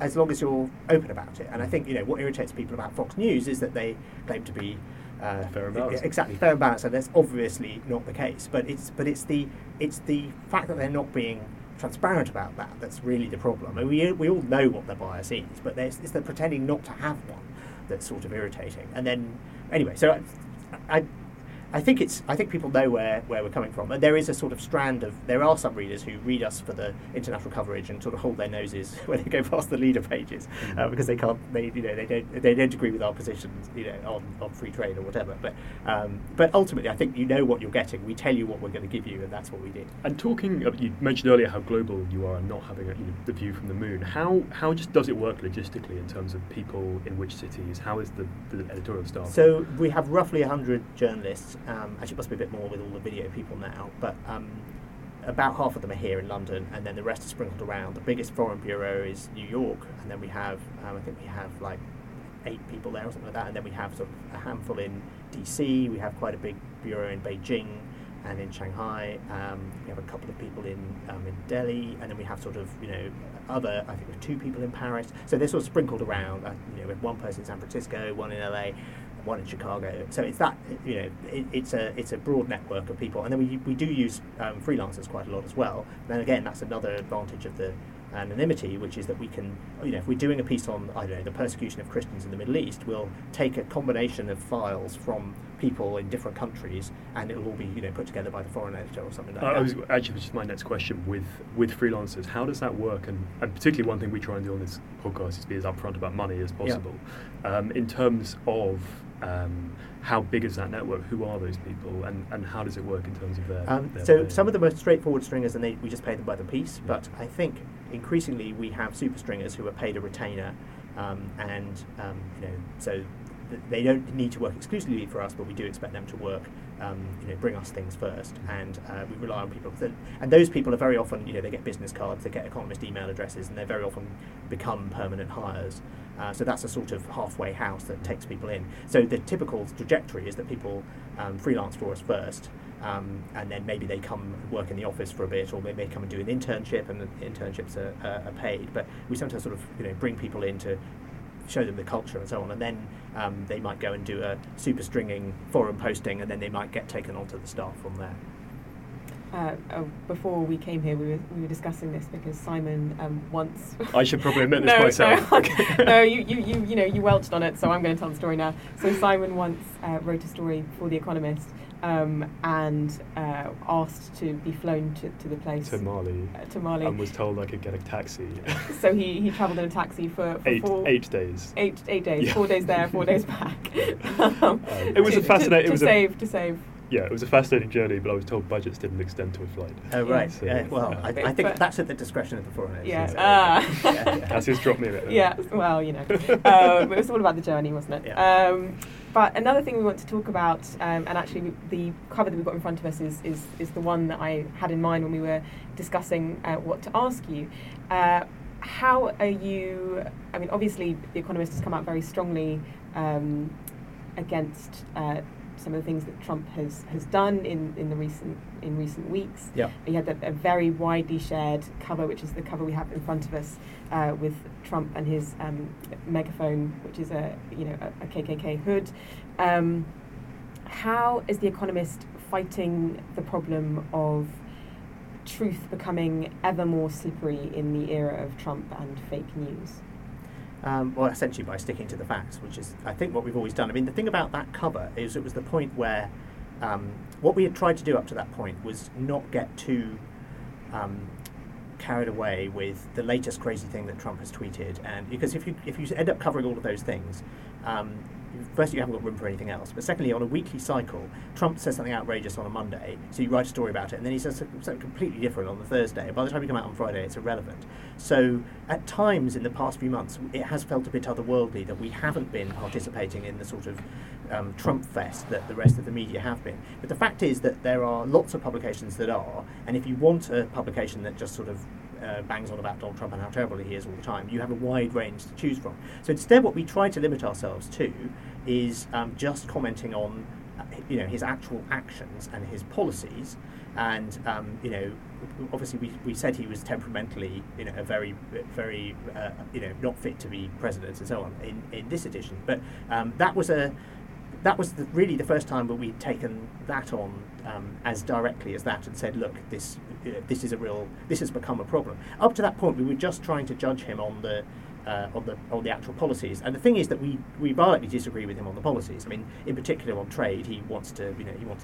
as long as you're open about it. And I think what irritates people about Fox News is that they claim to be fair and balanced. Exactly, fair and balanced, and that's obviously not the case. But it's the fact that they're not being transparent about that's really the problem. And we all know what the bias is, but it's the pretending not to have one that's sort of irritating. And then anyway, so. I think people know where we're coming from, and there is a sort of strand of there are some readers who read us for the international coverage and sort of hold their noses when they go past the leader pages because they don't agree with our positions on free trade or whatever. But ultimately, I think what you're getting. We tell you what we're going to give you, and that's what we did. And you mentioned earlier how global you are and not having the view from the moon. How just does it work logistically in terms of people in which cities? How is the editorial staff? So we have roughly 100 journalists. Actually, it must be a bit more with all the video people now, but about half of them are here in London, and then the rest are sprinkled around. The biggest foreign bureau is New York, and then we have, I think we have like 8 people there or something like that, and then we have sort of a handful in DC, we have quite a big bureau in Beijing and in Shanghai, we have a couple of people in Delhi, and then we have sort of, you know, other, I think there are 2 people in Paris, so they're sort of sprinkled around, you know, we have 1 person in San Francisco, 1 in LA, 1 in Chicago, so it's that, you know, it's a broad network of people, and then we do use freelancers quite a lot as well, and then again, that's another advantage of the anonymity, which is that we can, you know, if we're doing a piece on, I don't know, the persecution of Christians in the Middle East, we'll take a combination of files from people in different countries, and it'll all be, you know, put together by the foreign editor or something like that. Actually, which is my next question, with freelancers, how does that work? And particularly one thing we try and do on this podcast is be as upfront about money as possible. Yeah. In terms of how big is that network? Who are those people, and how does it work in terms of their? So some of the most straightforward stringers, and we just pay them by the piece. Yeah. But I think increasingly we have super stringers who are paid a retainer, you know, so they don't need to work exclusively for us, but we do expect them to work, you know, bring us things first, and we rely on people. And those people are very often, you know, they get business cards, they get Economist email addresses, and they very often become permanent hires. So that's a sort of halfway house that takes people in. So the typical trajectory is that people freelance for us first, and then maybe they come work in the office for a bit, or maybe they come and do an internship, and the internships are paid. But we sometimes sort of, you know, bring people in to show them the culture and so on, and then they might go and do a super stringing forum posting, and then they might get taken onto the staff from there. Before we came here, we were discussing this because Simon once. I should probably admit this myself. You welched on it, so I'm going to tell the story now. So Simon once wrote a story for The Economist and asked to be flown to the place to Mali, and was told I could get a taxi. So he travelled in a taxi for eight days, yeah. 4 days there, 4 days back. It was fascinating. To save. Yeah, it was a fascinating journey, but I was told budgets didn't extend to a flight. Oh, right. So, I think that's at the discretion of the foreign agent. Yeah. That's just dropped me a bit. Yeah, well, you know. It was all about the journey, wasn't it? Yeah. But another thing we want to talk about, and actually the cover that we've got in front of us is the one that I had in mind when we were discussing what to ask you. How are you... I mean, obviously, The Economist has come out very strongly against... some of the things that Trump has done in recent weeks. Yeah. He had a very widely shared cover, which is the cover we have in front of us, with Trump and his megaphone, which is a KKK hood. How is The Economist fighting the problem of truth becoming ever more slippery in the era of Trump and fake news? Well, essentially by sticking to the facts, which is, I think, what we've always done. I mean, the thing about that cover is it was the point where what we had tried to do up to that point was not get too carried away with the latest crazy thing that Trump has tweeted. And because if you end up covering all of those things, firstly, you haven't got room for anything else. But secondly, on a weekly cycle, Trump says something outrageous on a Monday, so you write a story about it, and then he says something completely different on the Thursday. By the time you come out on Friday, it's irrelevant. So at times in the past few months, it has felt a bit otherworldly that we haven't been participating in the sort of Trump fest that the rest of the media have been. But the fact is that there are lots of publications that are, and if you want a publication that just sort of bangs on about Donald Trump and how terrible he is all the time, you have a wide range to choose from. So instead what we try to limit ourselves to is just commenting on his actual actions and his policies, and obviously we said he was temperamentally very, very not fit to be president and so on in this edition, but that was really the first time where we'd taken that on as directly as that and said, look, this has become a problem. Up to that point, we were just trying to judge him on the actual policies, and the thing is that we violently disagree with him on the policies. I mean, in particular on trade, he wants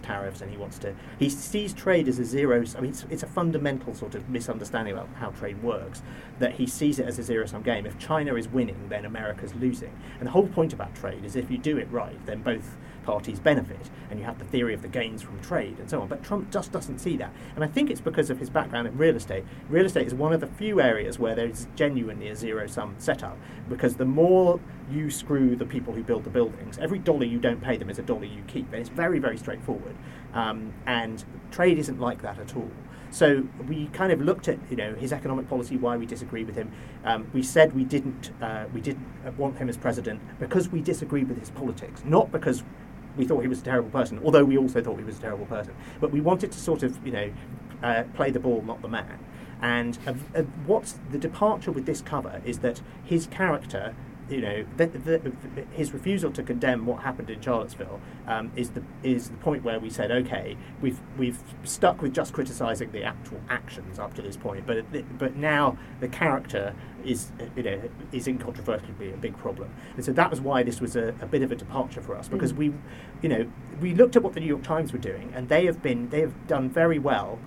tariffs, and he sees trade as a zero. I mean, it's a fundamental sort of misunderstanding about how trade works, that he sees it as a zero-sum game. If China is winning, then America's losing, and the whole point about trade is if you do it right, then both parties benefit, and you have the theory of the gains from trade and so on. But Trump just doesn't see that. And I think it's because of his background in real estate. Real estate is one of the few areas where there is genuinely a zero-sum setup, because the more you screw the people who build the buildings, every dollar you don't pay them is a dollar you keep. And it's very, very straightforward. And trade isn't like that at all. So we kind of looked at, you know, his economic policy, why we disagree with him. We said we didn't want him as president because we disagreed with his politics, not because we thought he was a terrible person, although we also thought he was a terrible person. But we wanted to sort of, you know, play the ball, not the man. And what's the departure with this cover is that his character, you know, his refusal to condemn what happened in Charlottesville is the point where we said, okay, we've stuck with just criticising the actual actions up to this point, but now the character is incontrovertibly a big problem, and so that was why this was a bit of a departure for us, because we looked at what the New York Times were doing, and they have done very well.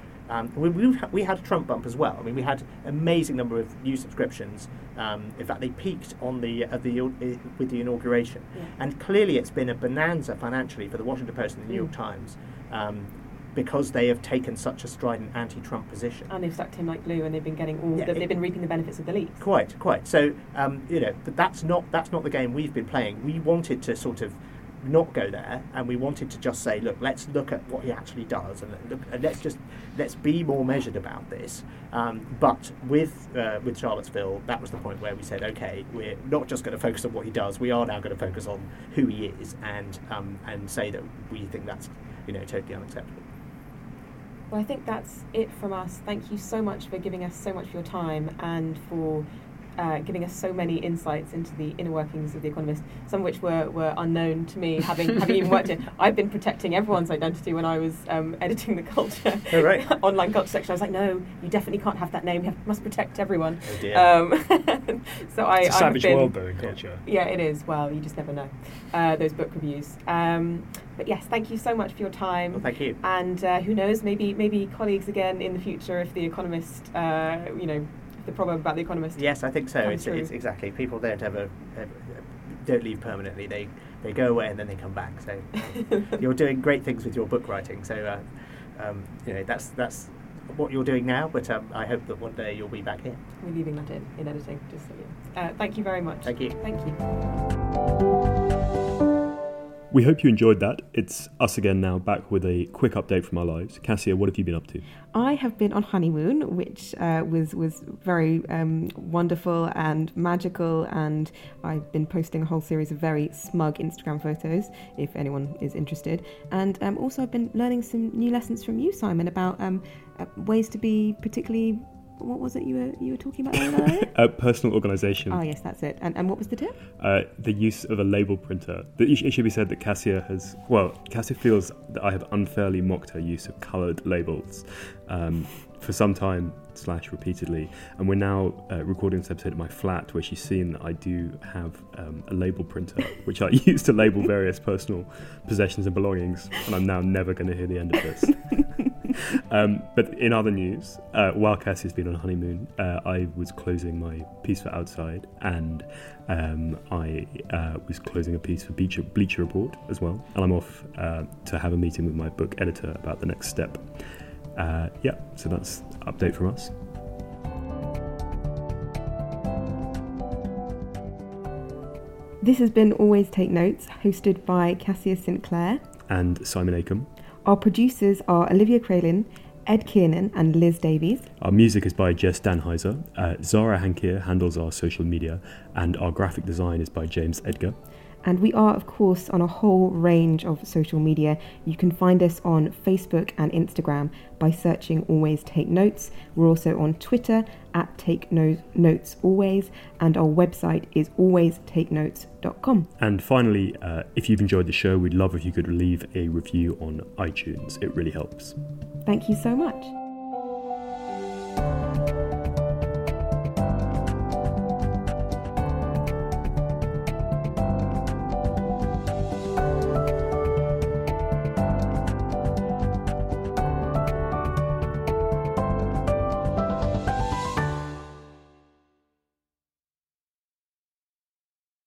We had a Trump bump as well. I mean, we had an amazing number of new subscriptions. In fact, they peaked on with the inauguration. Yeah. And clearly it's been a bonanza financially for the Washington Post and the New York Times because they have taken such a strident anti-Trump position. And they've sucked him like glue, and they've been getting they've been reaping the benefits of the leaks. Quite. So, but that's not the game we've been playing. We wanted to sort of not go there, and we wanted to just say, look, let's look at what he actually does, and let's be more measured about this. But with Charlottesville, that was the point where we said, okay, we're not just going to focus on what he does, we are now going to focus on who he is, and say that we think that's, you know, totally unacceptable. Well, I think that's it from us. Thank you so much for giving us so much of your time, and for giving us so many insights into the inner workings of The Economist, some of which were unknown to me, having even worked in. I've been protecting everyone's identity when I was editing the culture, online culture section. I was like, no, you definitely can't have that name. You must protect everyone. Oh dear. So it's a savage world, though, in culture. Yeah, it is. Well, you just never know. Those book reviews. But yes, thank you so much for your time. Well, thank you. And who knows, maybe colleagues again in the future, if The Economist, the problem about The Economist. Yes, I think so. It's exactly. People don't leave permanently. They go away and then they come back. So you're doing great things with your book writing. So that's what you're doing now. But I hope that one day you'll be back here. We're leaving that in editing. Just so you. Thank you very much. Thank you. Thank you. We hope you enjoyed that. It's us again now, back with a quick update from our lives. Cassia, what have you been up to? I have been on honeymoon, which was very wonderful and magical, and I've been posting a whole series of very smug Instagram photos, if anyone is interested. And also I've been learning some new lessons from you, Simon, about ways to be particularly... What was it you were talking about earlier? Personal organisation. Oh yes, that's it. And what was the tip? The use of a label printer. It should be said that Cassia feels that I have unfairly mocked her use of coloured labels for some time / repeatedly, and we're now recording this episode at my flat, where she's seen that I do have a label printer, which I use to label various personal possessions and belongings, and I'm now never going to hear the end of this. But in other news, while Cassie's been on honeymoon, I was closing my piece for Outside, and I was closing a piece for Bleacher Report as well, and I'm off to have a meeting with my book editor about the next step. So that's an update from us. This has been Always Take Notes, hosted by Cassia Sinclair and Simon Acombe. Our producers are Olivia Cralin, Ed Kiernan and Liz Davies. Our music is by Jess Danheiser. Zara Hankier handles our social media, and our graphic design is by James Edgar. And we are, of course, on a whole range of social media. You can find us on Facebook and Instagram by searching Always Take Notes. We're also on Twitter @ Take Notes Always, and our website is alwaystakenotes.com. And finally, if you've enjoyed the show, we'd love if you could leave a review on iTunes. It really helps. Thank you so much.